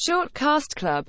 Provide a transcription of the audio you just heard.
Shortcast Club.